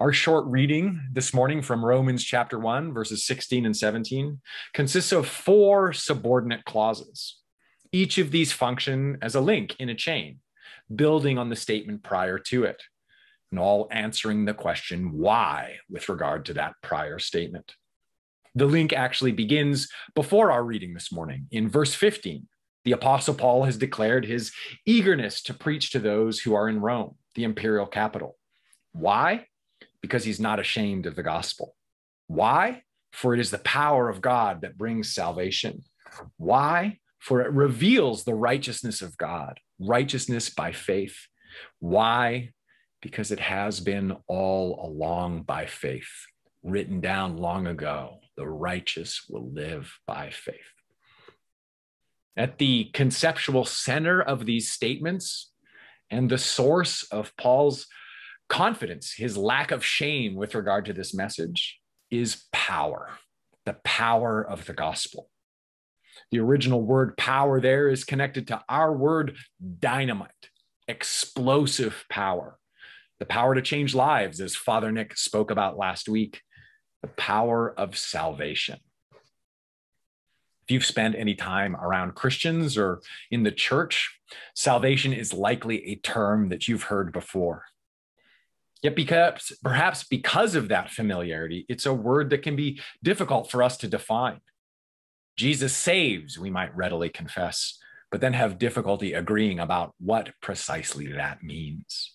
Our short reading this morning from Romans chapter 1, verses 16 and 17, consists of 4 subordinate clauses. Each of these function as a link in a chain, building on the statement prior to it, and all answering the question why with regard to that prior statement. The link actually begins before our reading this morning. In verse 15, the Apostle Paul has declared his eagerness to preach to those who are in Rome, the imperial capital. Why? Because he's not ashamed of the gospel. Why? For it is the power of God that brings salvation. Why? For it reveals the righteousness of God, righteousness by faith. Why? Because it has been all along by faith, written down long ago. The righteous will live by faith. At the conceptual center of these statements and the source of Paul's confidence, his lack of shame with regard to this message, is power, the power of the gospel. The original word power there is connected to our word dynamite, explosive power, the power to change lives, as Father Nick spoke about last week, the power of salvation. If you've spent any time around Christians or in the church, salvation is likely a term that you've heard before. Yet perhaps because of that familiarity, it's a word that can be difficult for us to define. Jesus saves, we might readily confess, but then have difficulty agreeing about what precisely that means.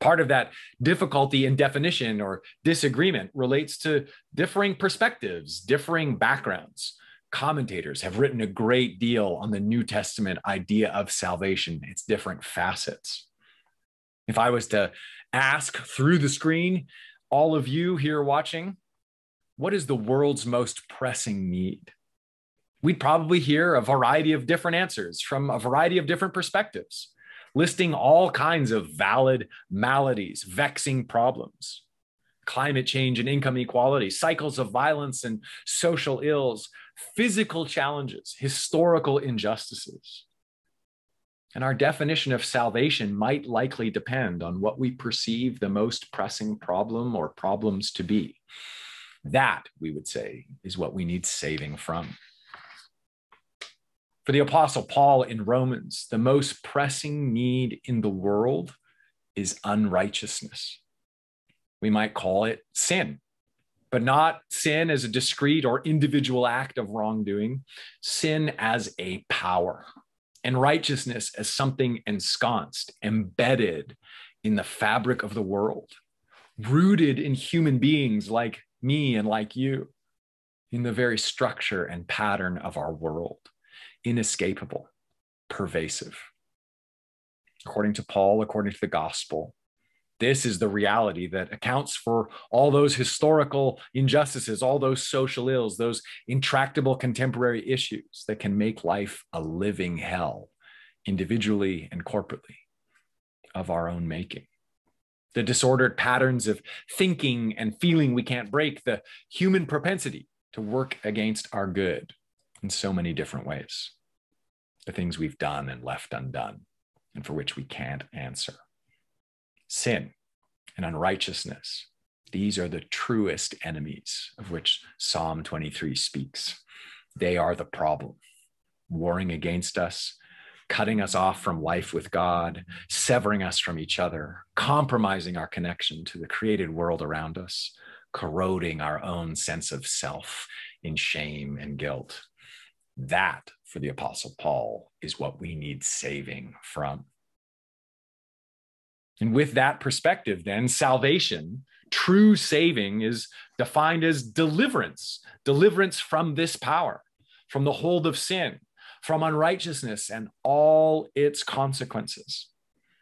Part of that difficulty in definition or disagreement relates to differing perspectives, differing backgrounds. Commentators have written a great deal on the New Testament idea of salvation, its different facets. If I was to ask through the screen, all of you here watching, what is the world's most pressing need? We'd probably hear a variety of different answers from a variety of different perspectives, listing all kinds of valid maladies, vexing problems, climate change and income inequality, cycles of violence and social ills, physical challenges, historical injustices. And our definition of salvation might likely depend on what we perceive the most pressing problem or problems to be. That, we would say, is what we need saving from. For the Apostle Paul in Romans, the most pressing need in the world is unrighteousness. We might call it sin, but not sin as a discrete or individual act of wrongdoing, sin as a power, and righteousness as something ensconced, embedded in the fabric of the world, rooted in human beings like me and like you, in the very structure and pattern of our world, inescapable, pervasive. According to Paul, according to the gospel, this is the reality that accounts for all those historical injustices, all those social ills, those intractable contemporary issues that can make life a living hell, individually and corporately, of our own making. The disordered patterns of thinking and feeling we can't break, the human propensity to work against our good in so many different ways, the things we've done and left undone, and for which we can't answer. Sin and unrighteousness, these are the truest enemies of which Psalm 23 speaks. They are the problem, warring against us, cutting us off from life with God, severing us from each other, compromising our connection to the created world around us, corroding our own sense of self in shame and guilt. That, for the Apostle Paul, is what we need saving from. And with that perspective, then, salvation, true saving, is defined as deliverance, deliverance from this power, from the hold of sin, from unrighteousness and all its consequences.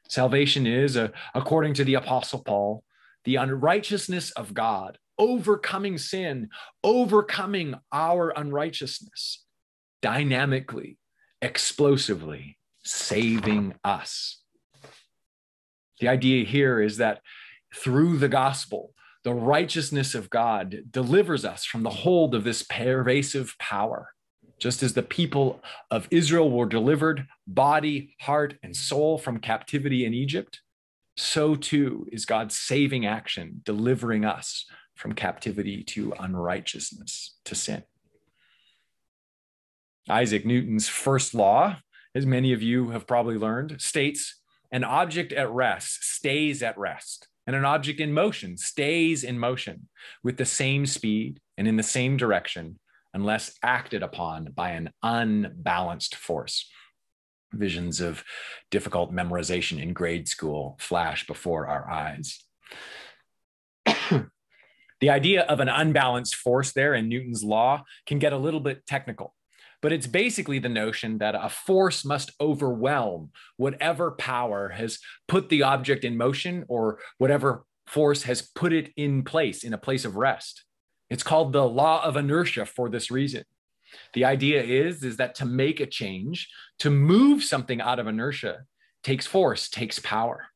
Salvation is, according to the Apostle Paul, the unrighteousness of God, overcoming sin, overcoming our unrighteousness, dynamically, explosively saving us. The idea here is that through the gospel, the righteousness of God delivers us from the hold of this pervasive power, just as the people of Israel were delivered, body, heart, and soul, from captivity in Egypt. so too is God's saving action, delivering us from captivity to unrighteousness, to sin. Isaac Newton's first law, as many of you have probably learned, states an object at rest stays at rest, and an object in motion stays in motion with the same speed and in the same direction unless acted upon by an unbalanced force. Visions of difficult memorization in grade school flash before our eyes. The idea of an unbalanced force there in Newton's law can get a little bit technical, but it's basically the notion that a force must overwhelm whatever power has put the object in motion or whatever force has put it in place, in a place of rest. It's called the law of inertia for this reason. The idea is that to make a change, to move something out of inertia, takes force, takes power.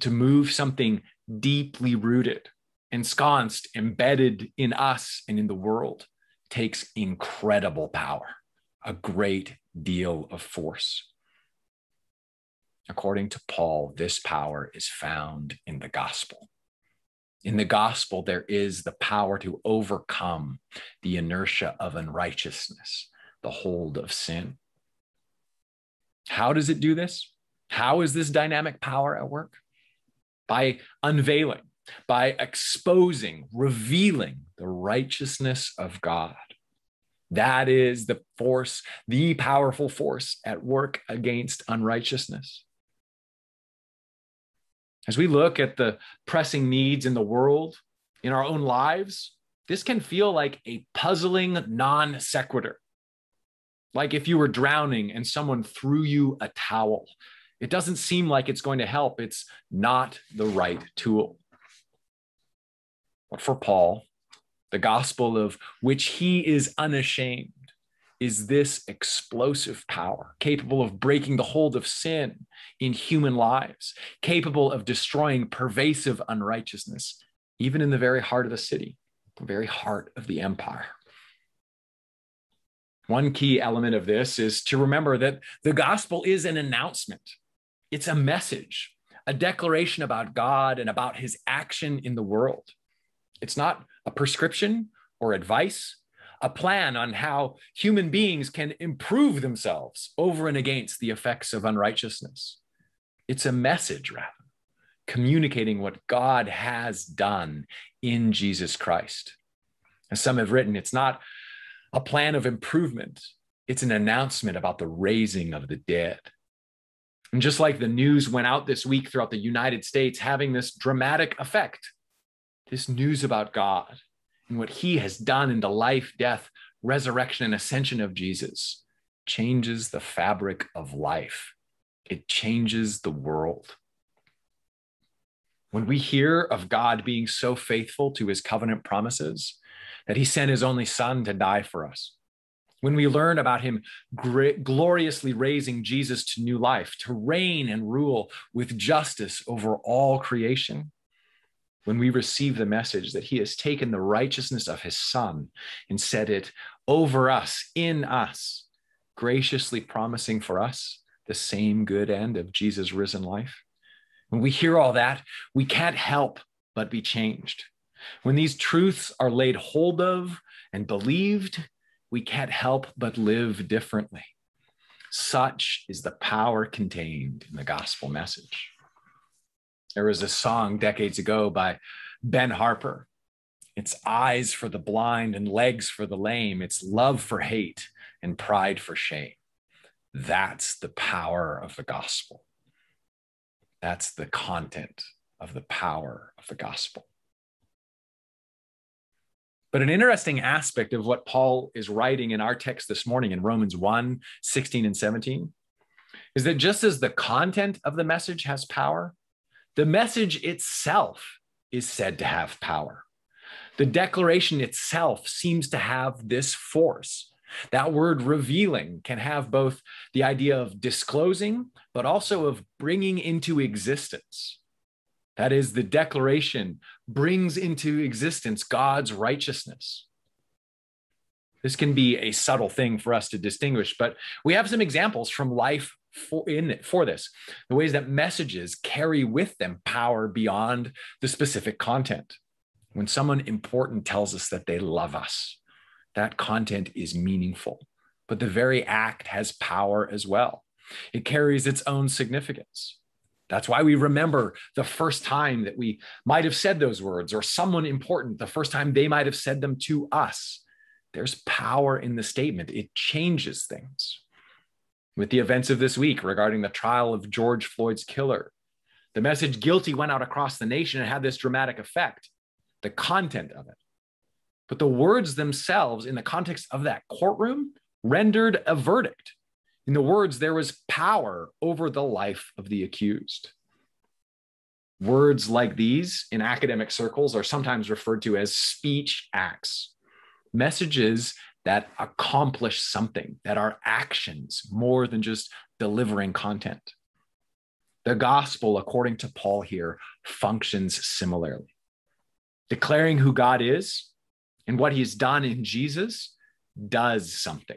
To move something deeply rooted, ensconced, embedded in us and in the world, takes incredible power, a great deal of force. According to Paul, this power is found in the gospel. In the gospel, there is the power to overcome the inertia of unrighteousness, the hold of sin. How does it do this? How is this dynamic power at work? By unveiling, by exposing, revealing the righteousness of God. That is the force, the powerful force at work against unrighteousness. As we look at the pressing needs in the world, in our own lives, this can feel like a puzzling non sequitur. Like if you were drowning and someone threw you a towel, it doesn't seem like it's going to help. It's not the right tool. But for Paul, the gospel of which he is unashamed is this explosive power, capable of breaking the hold of sin in human lives, capable of destroying pervasive unrighteousness, even in the very heart of the city, the very heart of the empire. One key element of this is to remember that the gospel is an announcement. It's a message, a declaration about God and about his action in the world. It's not a prescription or advice, a plan on how human beings can improve themselves over and against the effects of unrighteousness. It's a message, rather, communicating what God has done in Jesus Christ. As some have written, it's not a plan of improvement. It's an announcement about the raising of the dead. And just like the news went out this week throughout the United States, having this dramatic effect, this news about God and what he has done in the life, death, resurrection, and ascension of Jesus changes the fabric of life. It changes the world. When we hear of God being so faithful to his covenant promises that he sent his only son to die for us, when we learn about him gloriously raising Jesus to new life, to reign and rule with justice over all creation, when we receive the message that he has taken the righteousness of his son and set it over us, in us, graciously promising for us the same good end of Jesus' risen life. When we hear all that, we can't help but be changed. When these truths are laid hold of and believed, we can't help but live differently. Such is the power contained in the gospel message. There was a song decades ago by Ben Harper. It's eyes for the blind and legs for the lame. It's love for hate and pride for shame. That's the power of the gospel. That's the content of the power of the gospel. But an interesting aspect of what Paul is writing in our text this morning in Romans 1, 16 and 17, is that just as the content of the message has power, the message itself is said to have power. The declaration itself seems to have this force. That word revealing can have both the idea of disclosing, but also of bringing into existence. That is, the declaration brings into existence God's righteousness. This can be a subtle thing for us to distinguish, but we have some examples from life for this, the ways that messages carry with them power beyond the specific content. When someone important tells us that they love us, that content is meaningful, but the very act has power as well. It carries its own significance. That's why we remember the first time that we might have said those words, or someone important, the first time they might have said them to us. There's power in the statement. It changes things. With the events of this week regarding the trial of George Floyd's killer, the message guilty went out across the nation and had this dramatic effect, the content of it. But the words themselves in the context of that courtroom rendered a verdict. In the words, there was power over the life of the accused. Words like these in academic circles are sometimes referred to as speech acts, messages that accomplish something, that are actions more than just delivering content. The gospel, according to Paul here, functions similarly. Declaring who God is and what he's done in Jesus does something.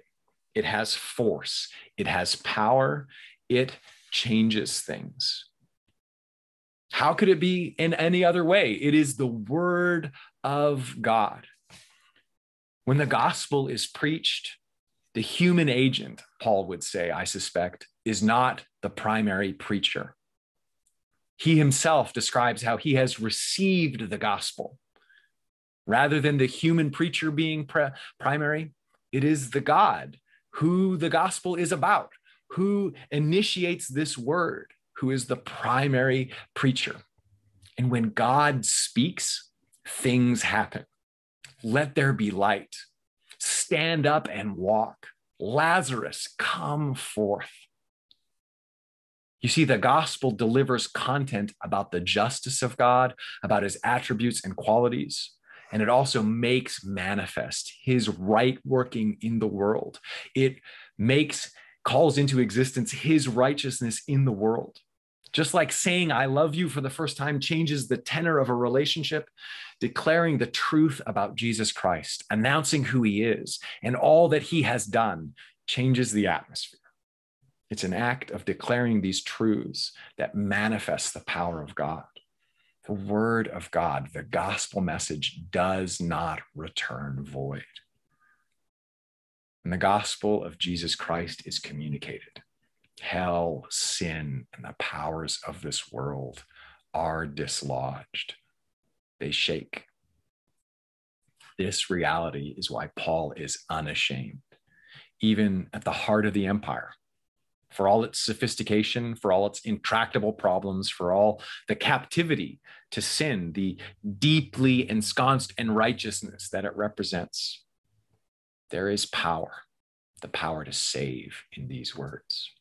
It has force, it has power, it changes things. How could it be in any other way? It is the word of God. When the gospel is preached, the human agent, Paul would say, I suspect, is not the primary preacher. He himself describes how he has received the gospel. Rather than the human preacher being primary, it is the God who the gospel is about, who initiates this word, who is the primary preacher. And when God speaks, things happen. Let there be light. Stand up and walk. Lazarus, come forth. You see, the gospel delivers content about the justice of God, about his attributes and qualities. And it also makes manifest his right working in the world. It calls into existence his righteousness in the world. Just like saying, I love you for the first time changes the tenor of a relationship, declaring the truth about Jesus Christ, announcing who he is and all that he has done changes the atmosphere. It's an act of declaring these truths that manifests the power of God. The word of God, the gospel message, does not return void. And the gospel of Jesus Christ is communicated. Hell, sin, and the powers of this world are dislodged. They shake. This reality is why Paul is unashamed, even at the heart of the empire. For all its sophistication, for all its intractable problems, for all the captivity to sin, the deeply ensconced in righteousness that it represents, there is power, the power to save in these words.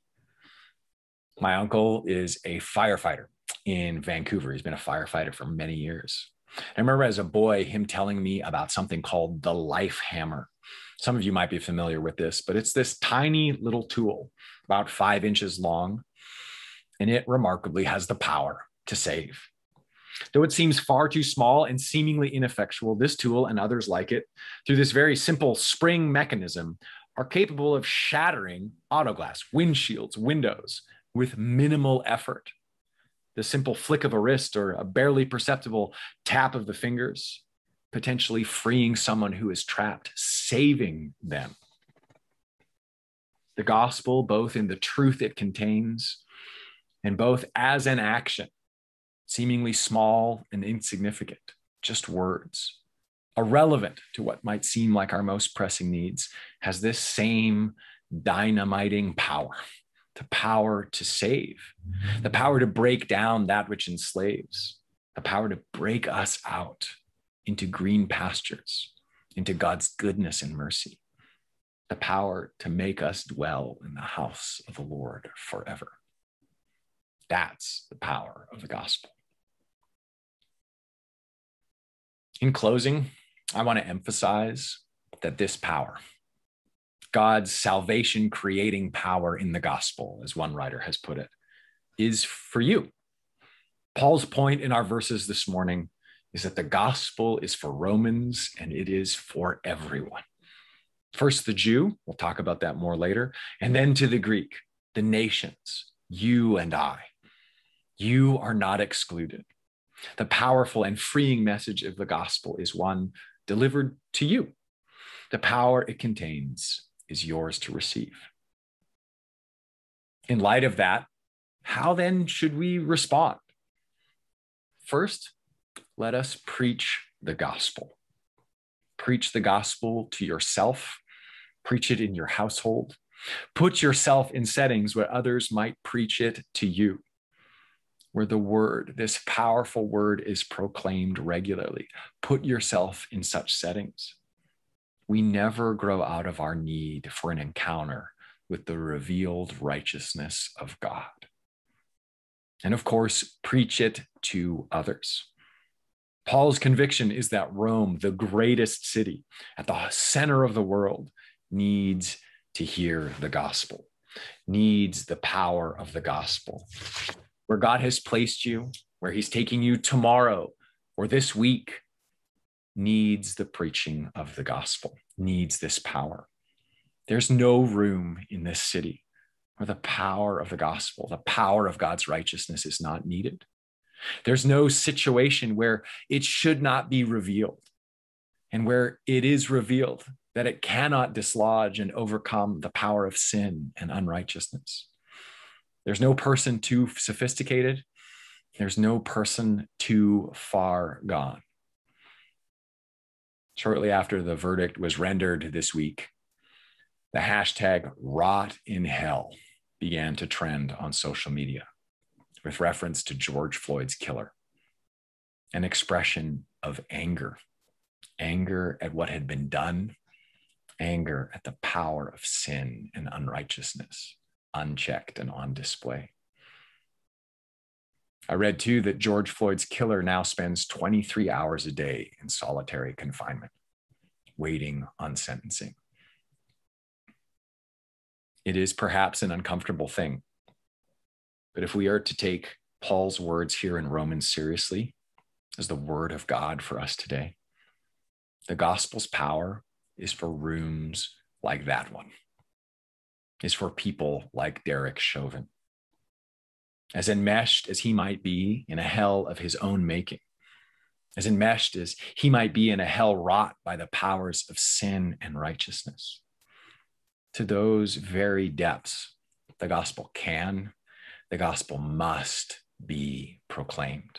My uncle is a firefighter in Vancouver. He's been a firefighter for many years. I remember as a boy, him telling me about something called the life hammer. Some of you might be familiar with this, but it's this tiny little tool, about 5 inches long, and it remarkably has the power to save. Though it seems far too small and seemingly ineffectual, this tool and others like it, through this very simple spring mechanism, are capable of shattering auto glass, windshields, windows with minimal effort. The simple flick of a wrist or a barely perceptible tap of the fingers, potentially freeing someone who is trapped, saving them. The gospel, both in the truth it contains and both as an action, seemingly small and insignificant, just words, irrelevant to what might seem like our most pressing needs, has this same dynamiting power, the power to save, the power to break down that which enslaves, the power to break us out into green pastures, into God's goodness and mercy, the power to make us dwell in the house of the Lord forever. That's the power of the gospel. In closing, I want to emphasize that this power, God's salvation creating power in the gospel, as one writer has put it, is for you. Paul's point in our verses this morning is that the gospel is for Romans and it is for everyone. First, the Jew, we'll talk about that more later, and then to the Greek, the nations, you and I. You are not excluded. The powerful and freeing message of the gospel is one delivered to you. The power it contains is yours to receive. In light of that, how then should we respond? First, let us preach the gospel. Preach the gospel to yourself. Preach it in your household. Put yourself in settings where others might preach it to you, where the word, this powerful word, is proclaimed regularly. Put yourself in such settings. We never grow out of our need for an encounter with the revealed righteousness of God. And of course, preach it to others. Paul's conviction is that Rome, the greatest city at the center of the world, needs to hear the gospel, needs the power of the gospel. Where God has placed you, where he's taking you tomorrow or this week, needs the preaching of the gospel, needs this power. There's no room in this city where the power of the gospel, the power of God's righteousness, is not needed. There's no situation where it should not be revealed, and where it is revealed that it cannot dislodge and overcome the power of sin and unrighteousness. There's no person too sophisticated. There's no person too far gone. Shortly after the verdict was rendered this week, the hashtag rot in hell began to trend on social media with reference to George Floyd's killer, an expression of anger, anger at what had been done, anger at the power of sin and unrighteousness, unchecked and on display. I read too that George Floyd's killer now spends 23 hours a day in solitary confinement, waiting on sentencing. It is perhaps an uncomfortable thing, but if we are to take Paul's words here in Romans seriously as the word of God for us today, the gospel's power is for rooms like that one, is for people like Derek Chauvin. As enmeshed as he might be in a hell of his own making, as enmeshed as he might be in a hell wrought by the powers of sin and righteousness, to those very depths, the gospel can, the gospel must be proclaimed,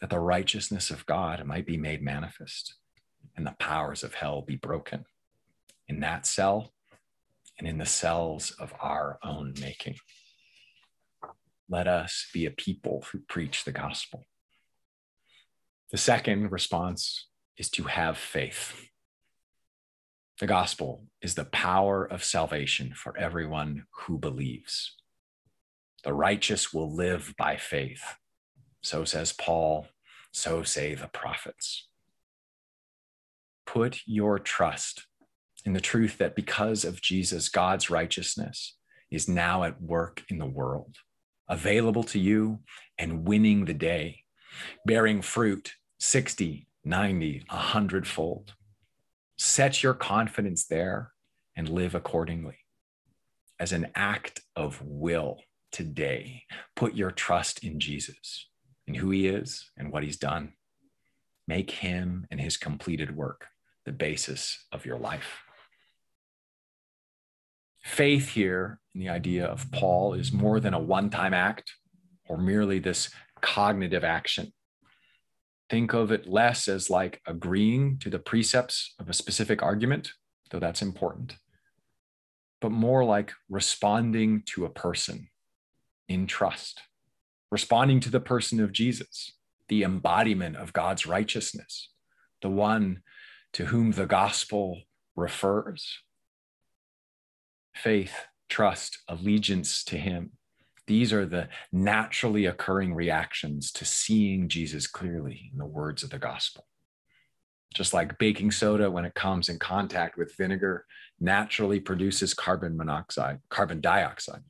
that the righteousness of God might be made manifest and the powers of hell be broken in that cell and in the cells of our own making. Let us be a people who preach the gospel. The second response is to have faith. The gospel is the power of salvation for everyone who believes. The righteous will live by faith. So says Paul, so say the prophets. Put your trust in the truth that because of Jesus, God's righteousness is now at work in the world, available to you and winning the day, bearing fruit 60, 90, 100-fold. Set your confidence there and live accordingly. As an act of will today, put your trust in Jesus, in who he is and what he's done. Make him and his completed work the basis of your life. Faith here, in the idea of Paul, is more than a one-time act or merely this cognitive action. Think of it less as like agreeing to the precepts of a specific argument, though that's important, but more like responding to a person in trust, responding to the person of Jesus, the embodiment of God's righteousness, the one to whom the gospel refers. Faith, trust, allegiance to him. These are the naturally occurring reactions to seeing Jesus clearly in the words of the gospel. Just like baking soda, when it comes in contact with vinegar, naturally produces carbon dioxide.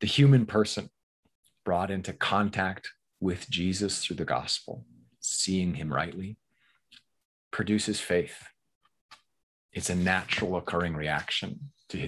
The human person brought into contact with Jesus through the gospel, seeing him rightly, produces faith. It's a natural occurring reaction to